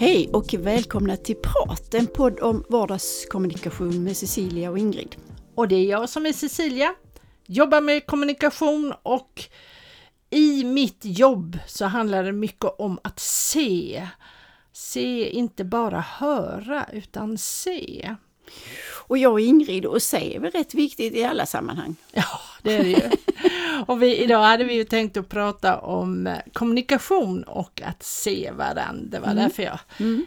Hej och välkomna till Prat, en podd om vardagskommunikation med Cecilia och Ingrid. Och det är jag som är Cecilia, jobbar med kommunikation och i mitt jobb så handlar det mycket om att se. Se, inte bara höra utan se. Och jag och Ingrid och se är väl rätt viktigt i alla sammanhang. Ja, det är det ju. Och idag hade vi ju tänkt att prata om kommunikation och att se varandra. Det var därför jag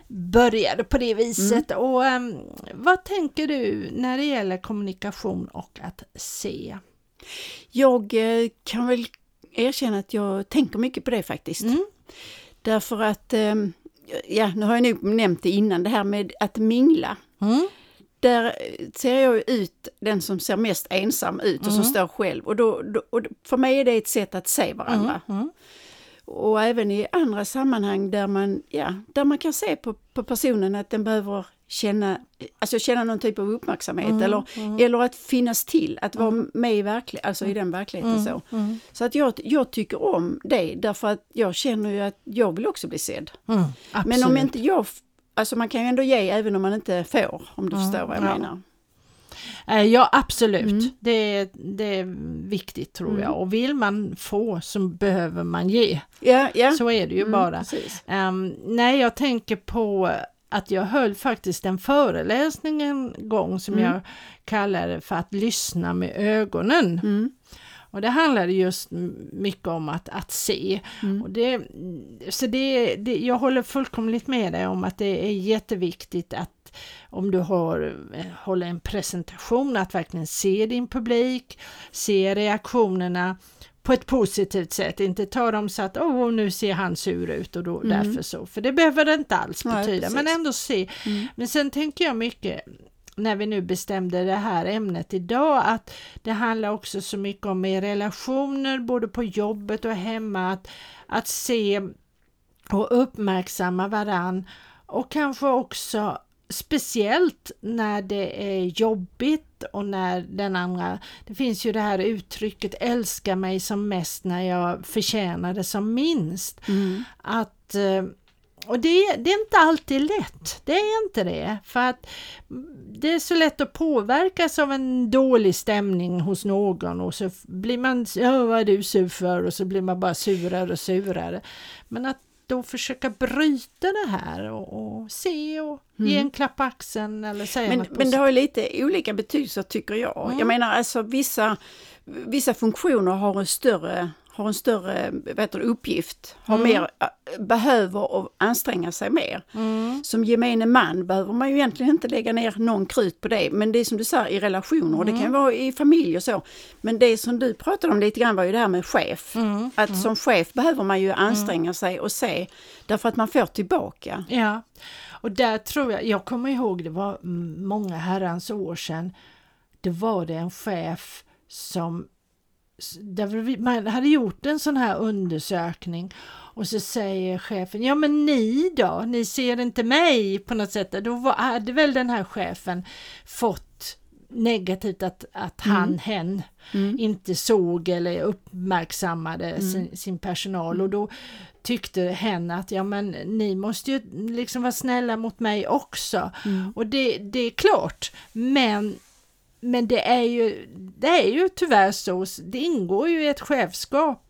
började på det viset. Och vad tänker du när det gäller kommunikation och att se? Jag kan väl erkänna att jag tänker mycket på det faktiskt. Därför att, nu har jag nog nämnt det innan, det här med att mingla. Där ser jag ut den som ser mest ensam ut och som står själv. Och då, för mig är det ett sätt att se varandra. Och även i andra sammanhang där man kan se på personen att den behöver känna någon typ av uppmärksamhet. Eller att finnas till, att vara med i den verkligheten. Så att jag tycker om det därför att jag känner ju att jag vill också bli sedd. Men om inte jag... Alltså man kan ju ändå ge även om man inte får, om du förstår vad jag menar. Ja, absolut. Det är viktigt tror jag. Och vill man få så behöver man ge. Yeah. Så är det ju bara. Nej, jag tänker på att jag höll faktiskt en föreläsning en gång som jag kallade för att lyssna med ögonen. Och det handlade just mycket om att se. Och det, jag håller fullkomligt med dig om att det är jätteviktigt att om du håller en presentation att verkligen se din publik, se reaktionerna på ett positivt sätt. Inte ta dem så att nu ser han sur ut och då därför så. För det behöver det inte alls betyda, men ändå se. Men sen tänker jag mycket... När vi nu bestämde det här ämnet idag att det handlar också så mycket om i relationer både på jobbet och hemma att se och uppmärksamma varann och kanske också speciellt när det är jobbigt och när den andra, det finns ju det här uttrycket älska mig som mest när jag förtjänar det som minst. Att... Och det är inte alltid lätt, det är inte det, för att det är så lätt att påverkas av en dålig stämning hos någon och så blir man, vad är du sur för? Och så blir man bara surare och surare. Men att då försöka bryta det här och se och ge en klapp på axeln eller säga något positivt. Men det har ju lite olika betydelser tycker jag. Jag menar alltså vissa funktioner har en större uppgift, mer, behöver och anstränga sig mer. Som gemene man behöver man ju egentligen inte lägga ner någon krut på det, men det är som du säger i relationer, och det kan vara i familj och så, men det som du pratade om lite grann var ju det här med chef, att som chef behöver man ju anstränga sig och se, därför att man får tillbaka. Ja, och där tror jag kommer ihåg, det var många herrans år sedan, det var det en chef som man hade gjort en sån här undersökning och så säger chefen, ja men ni då, ni ser inte mig på något sätt. Då hade väl den här chefen fått negativt att hen inte såg eller uppmärksammade sin personal, och då tyckte hen att ja men ni måste ju liksom vara snälla mot mig också. Och det är klart, men det är ju tyvärr så, det ingår ju i ett chefskap,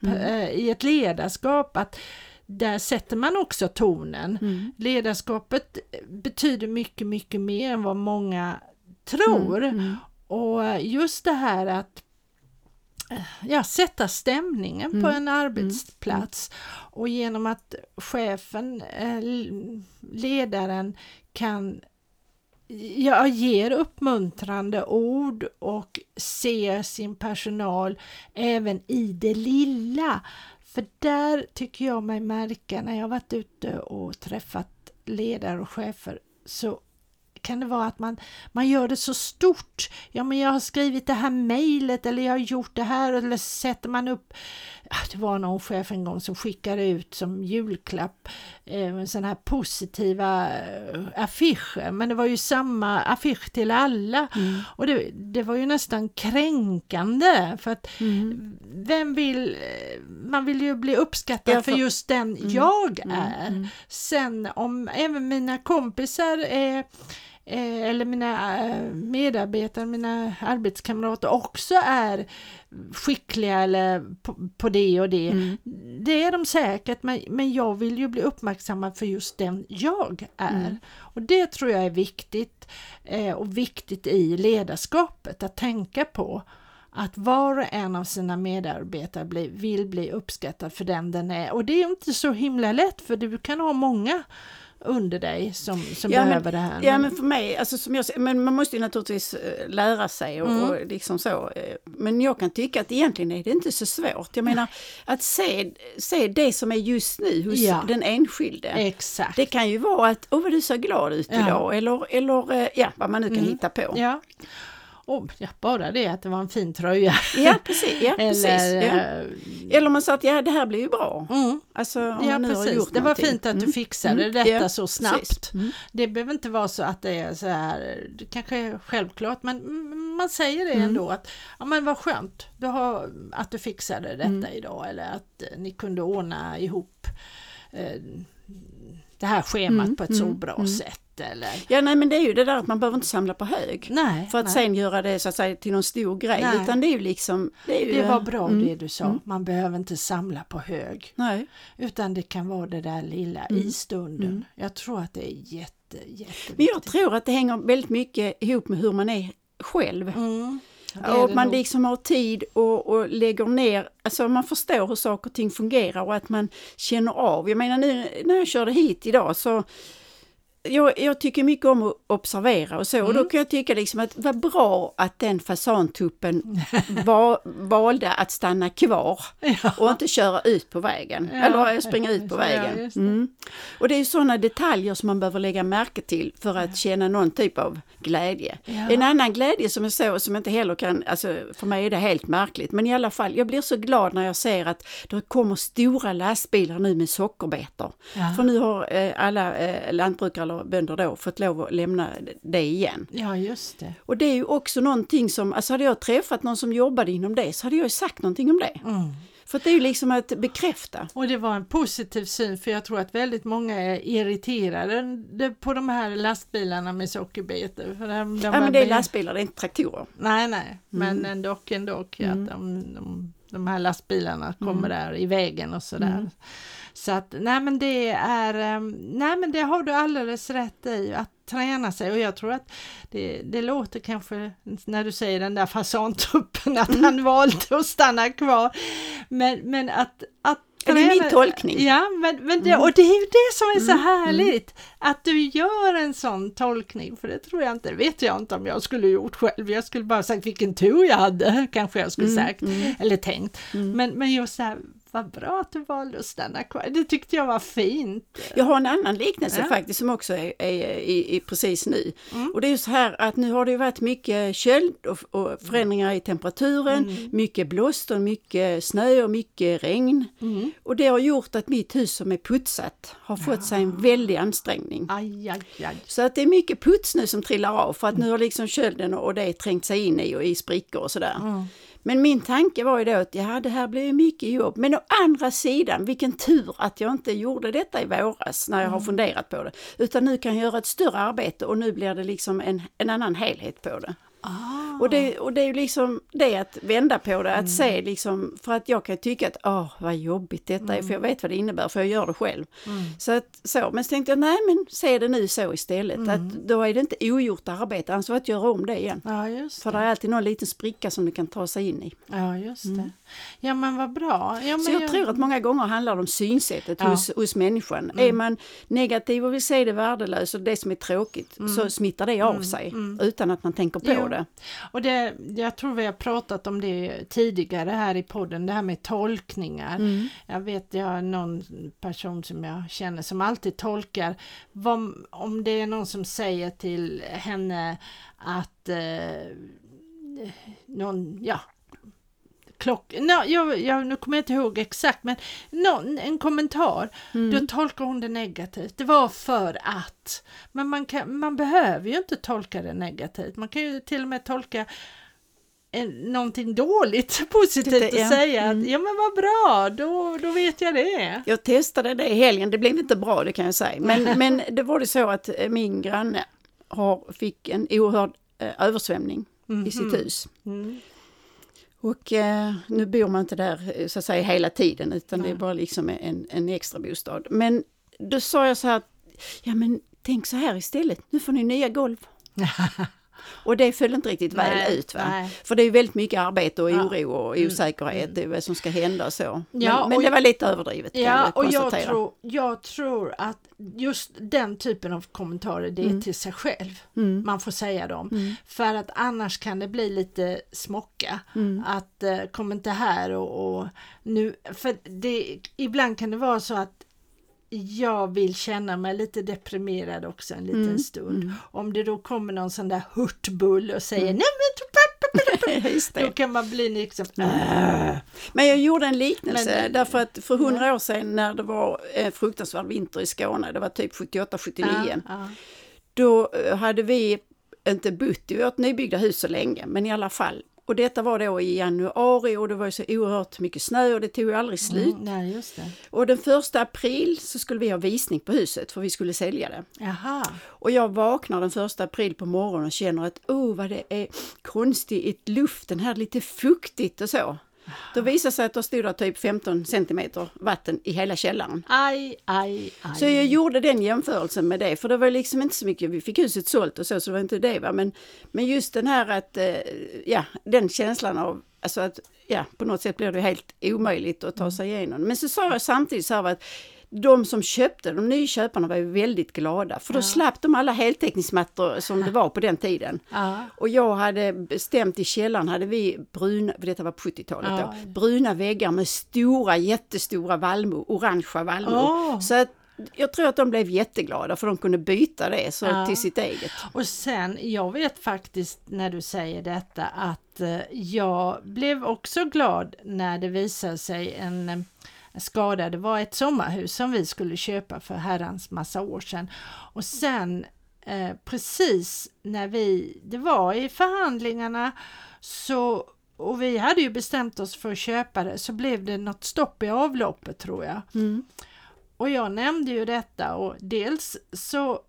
i ett ledarskap, att där sätter man också tonen. Ledarskapet betyder mycket, mycket mer än vad många tror. Och just det här att sätta stämningen på en arbetsplats, och genom att chefen, ledaren kan... Jag ger uppmuntrande ord och ser sin personal även i det lilla. För där tycker jag mig märka när jag varit ute och träffat ledare och chefer, så kan det vara att man gör det så stort. Ja, men jag har skrivit det här mejlet, eller jag har gjort det här, eller sätter man upp. Det var någon chef en gång som skickade ut som julklapp sådana här positiva affischer, men det var ju samma affisch till alla. Och det var ju nästan kränkande, för att vem vill, man vill ju bli uppskattad för just den jag är. Sen om även mina kompisar eller mina medarbetare, mina arbetskamrater också är skickliga eller på det och det. Det är de säkert, men jag vill ju bli uppmärksammad för just den jag är. Och det tror jag är viktigt, och viktigt i ledarskapet att tänka på. Att var och en av sina medarbetare vill bli uppskattad för den är. Och det är inte så himla lätt, för du kan ha många under dig som behöver det här. Ja, men för mig, alltså, som jag säger, men man måste ju naturligtvis lära sig och liksom så. Men jag kan tycka att egentligen är det inte så svårt. Jag menar, att se det som är just nu hos den enskilde. Exakt. Det kan ju vara att, vad du ser glad ut idag. Eller vad man nu kan hitta på. Ja. Bara det att det var en fin tröja. Ja, precis. Ja, Eller man sa att det här blir ju bra. Alltså, precis. Det var fint att du fixade detta så snabbt. Det behöver inte vara så att det är så här, det kanske är självklart, men man säger det ändå att men vad skönt att du fixade detta idag, eller att ni kunde ordna ihop det här schemat på ett så bra sätt. Eller? Ja, nej, men det är ju det där att man behöver inte samla på hög för att sen göra det så att säga till någon stor grej, utan det är ju liksom det var bra det du sa, man behöver inte samla på hög, utan det kan vara det där lilla i stunden. Jag tror att det är jätteviktigt. Men jag tror att det hänger väldigt mycket ihop med hur man är själv. Och man liksom har tid och lägger ner, alltså man förstår hur saker och ting fungerar och att man känner av. Jag menar, när jag körde hit idag så jag tycker mycket om att observera och så. Och då kan jag tycka liksom att vad bra att den fasantuppen valde att stanna kvar och inte köra ut på vägen. Eller springa ut på vägen. Och det är ju sådana detaljer som man behöver lägga märke till för att känna någon typ av glädje. En annan glädje som jag såg, som inte heller kan, alltså för mig är det helt märkligt. Men i alla fall, jag blir så glad när jag ser att det kommer stora lastbilar nu med sockerbetor. För nu har alla lantbrukare och bönder då fått lov att lämna det igen. Ja, just det. Och det är ju också någonting som, alltså hade jag träffat någon som jobbade inom det så hade jag ju sagt någonting om det. För det är ju liksom att bekräfta. Och det var en positiv syn, för jag tror att väldigt många är irriterade på de här lastbilarna med sockerbetor. För men det är lastbilar, det är inte traktorer. Nej, men ändå att de här lastbilarna kommer där i vägen och sådär. Så att, det har du alldeles rätt i, att träna sig. Och jag tror att det låter kanske, när du säger den där fasantuppen, att han valde att stanna kvar. Men att träna, det är min tolkning. Ja, men det, och det är ju det som är så härligt, att du gör en sån tolkning, för det tror jag inte, vet jag inte om jag skulle gjort själv. Jag skulle bara sagt vilken tur jag hade, kanske jag skulle sagt, eller tänkt. Men just så här, vad bra att du valde att stanna kvar. Det tyckte jag var fint. Jag har en annan liknelse faktiskt som också är precis nu. Och det är ju så här att nu har det ju varit mycket köld och förändringar i temperaturen. Mycket blåst och mycket snö och mycket regn. Och det har gjort att mitt hus som är putsat har fått sig en väldig ansträngning. Aj. Så att det är mycket puts nu som trillar av, för att nu har liksom kölden och det trängt sig in i och i sprickor och sådär. Men min tanke var ju då att det här blev mycket jobb. Men å andra sidan, vilken tur att jag inte gjorde detta i våras när jag har funderat på det. Utan nu kan jag göra ett större arbete och nu blir det liksom en annan helhet på det. Och det är ju liksom det att vända på det, att se liksom, för att jag kan tycka att vad jobbigt detta är, för jag vet vad det innebär, för jag gör det själv. Men så tänkte jag, se det nu så istället, att då är det inte ogjort arbete, alltså att göra om det igen. Ja, just det. För det är alltid någon liten spricka som du kan ta sig in i. Ja, just det. Ja, men vad bra. Ja, men så jag tror att många gånger handlar det om synsättet hos människan. Är man negativ och vill se det värdelöst och det som är tråkigt, så smittar det av sig utan att man tänker på det. det. Och det, jag tror vi har pratat om det tidigare här i podden, det här med tolkningar. Mm. Jag vet, jag har någon person som jag känner som alltid tolkar. Om det är någon som säger till henne att nu kommer jag inte ihåg exakt, men en kommentar, då tolkar hon det negativt. Det var för att, men man behöver ju inte tolka det negativt. Man kan ju till och med tolka någonting dåligt positivt och säga att ja, men vad bra, då vet jag det. Jag testade det i helgen, det blev inte bra, det kan jag säga. Men det var det så att min granne fick en oerhörd översvämning i sitt hus. Mm. Och nu bor man inte där så att säga hela tiden, utan det är bara liksom en extra bostad. Men då sa jag så här, ja men tänk så här istället, nu får ni nya golv. Och det föll inte riktigt väl ut, va? Nej. För det är ju väldigt mycket arbete och oro och osäkerhet, det är vad som ska hända och så. Men det var lite överdrivet, kan jag konstatera. Och jag tror att just den typen av kommentarer, det är till sig själv. Mm. Man får säga dem. Mm. För att annars kan det bli lite smocka. Mm. Att kom inte här och nu. För det, ibland kan det vara så att jag vill känna mig lite deprimerad också en liten stund. Mm. Om det då kommer någon sån där hurtbull och säger nej men då kan man bli liksom Men jag gjorde en liknelse därför att för 100 år sedan när det var fruktansvärd vinter i Skåne, det var typ 78-79, då hade vi inte bott i vårt nybyggda hus så länge, men i alla fall. Och detta var då i januari och det var ju så oerhört mycket snö och det tog ju aldrig slut. Nej, just det. Och den 1 april så skulle vi ha visning på huset för vi skulle sälja det. Jaha. Och jag vaknar den 1 april på morgonen och känner att vad det är konstigt i luften här, lite fuktigt och så. Då visade sig att det stod typ 15 centimeter vatten i hela källaren. Aj. Så jag gjorde den jämförelsen med det. För det var liksom inte så mycket. Vi fick huset sålt och så det var inte det. Va? Men just den här att, den känslan av alltså att, på något sätt blir det helt omöjligt att ta sig igenom. Men så sa jag samtidigt så här att de som köpte, de nyköparna var ju väldigt glada. För då slapp de alla heltäckningsmattor som det var på den tiden. Och jag hade bestämt i källaren, hade vi bruna, för detta var på 70-talet då, bruna väggar med jättestora vallmo, orangea vallmo. Så att jag tror att de blev jätteglada för de kunde byta det till sitt eget. Och sen, jag vet faktiskt när du säger detta att jag blev också glad när det visade sig en skada. Det var ett sommarhus som vi skulle köpa för herrans massa år sedan. Och sen precis när det var i förhandlingarna så, och vi hade ju bestämt oss för att köpa det, så blev det något stopp i avloppet tror jag. Mm. Och jag nämnde ju detta och dels så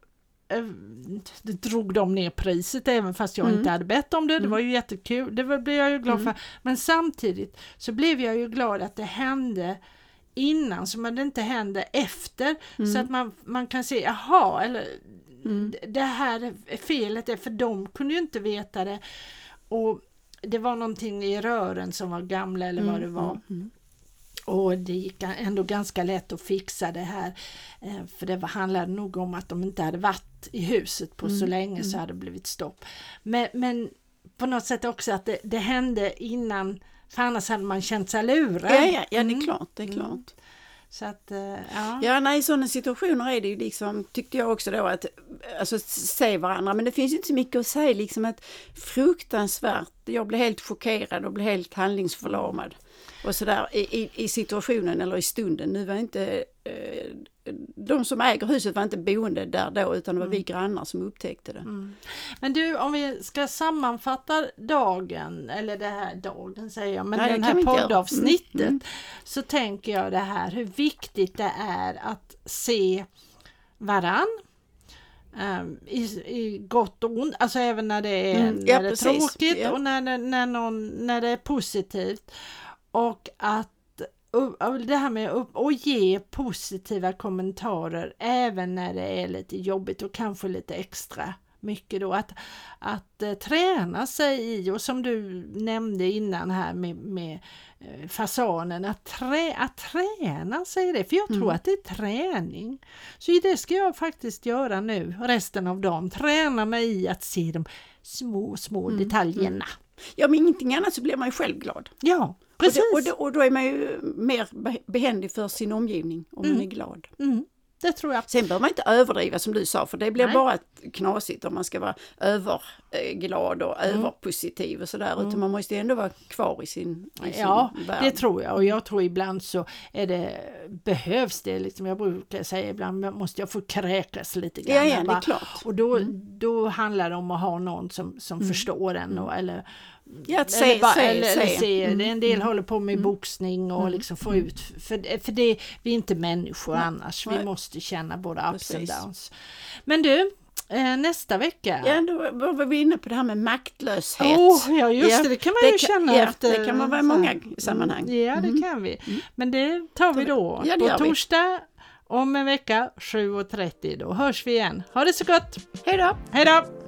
drog de ner priset även fast jag inte hade bett om det. Det var ju jättekul. Det blev jag ju glad för. Men samtidigt så blev jag ju glad att det hände innan så man inte hände efter så att man kan se det här felet är för de kunde ju inte veta det och det var någonting i rören som var gamla eller vad det var och det gick ändå ganska lätt att fixa det här för det handlade nog om att de inte hade varit i huset på så länge så hade det blivit stopp men på något sätt också att det hände innan. För annars hade man känt sig lurad. Ja, det är klart. Mm. Så att, i sådana situationer är det ju liksom, tyckte jag också då, att alltså, säga varandra. Men det finns ju inte så mycket att säga, liksom att fruktansvärt, jag blev helt chockerad och blev helt handlingsförlamad. Och sådär i situationen eller i stunden. Nu var inte, de som äger huset var inte boende där då utan det var vi grannar som upptäckte det. Mm. Men du, om vi ska sammanfatta dagen, eller det här dagen säger jag, men den här poddavsnittet så tänker jag det här, hur viktigt det är att se varann. I gott och ont, alltså även när det är, när det är tråkigt och när det är positivt. Och att det här med att ge positiva kommentarer även när det är lite jobbigt och kanske lite extra mycket då att träna sig i, och som du nämnde innan här med fasanen, att träna sig i det, för jag tror att det är träning, så i det ska jag faktiskt göra nu resten av dagen, träna mig i att se de små detaljerna. Ja, men ingenting annat så blir man ju själv glad. Ja, precis. Och då är man ju mer behändig för sin omgivning om man är glad. Mm. Det tror jag. Sen bör man inte överdriva som du sa, för det blir bara knasigt om man ska vara överglad och överpositiv och sådär, utan man måste ändå vara kvar i sin värld. Det tror jag, och jag tror ibland så är det, behövs det liksom, jag brukar säga ibland måste jag få kräkas lite grann. Ja, det är klart. Och då handlar det om att ha någon som förstår en, och, eller att se. En del håller på med boxning och liksom få ut, för det, vi är inte människor annars, vi måste känna både ups and downs. Men du, nästa vecka. Ja, då var vi inne på det här med maktlöshet. Ja, just det kan man ju känna efter. Det kan man vara i många sammanhang. Ja, det kan vi. Men det tar vi då på torsdag om en vecka 7:30. Då hörs vi igen. Ha det så gott. Hej då. Hej då.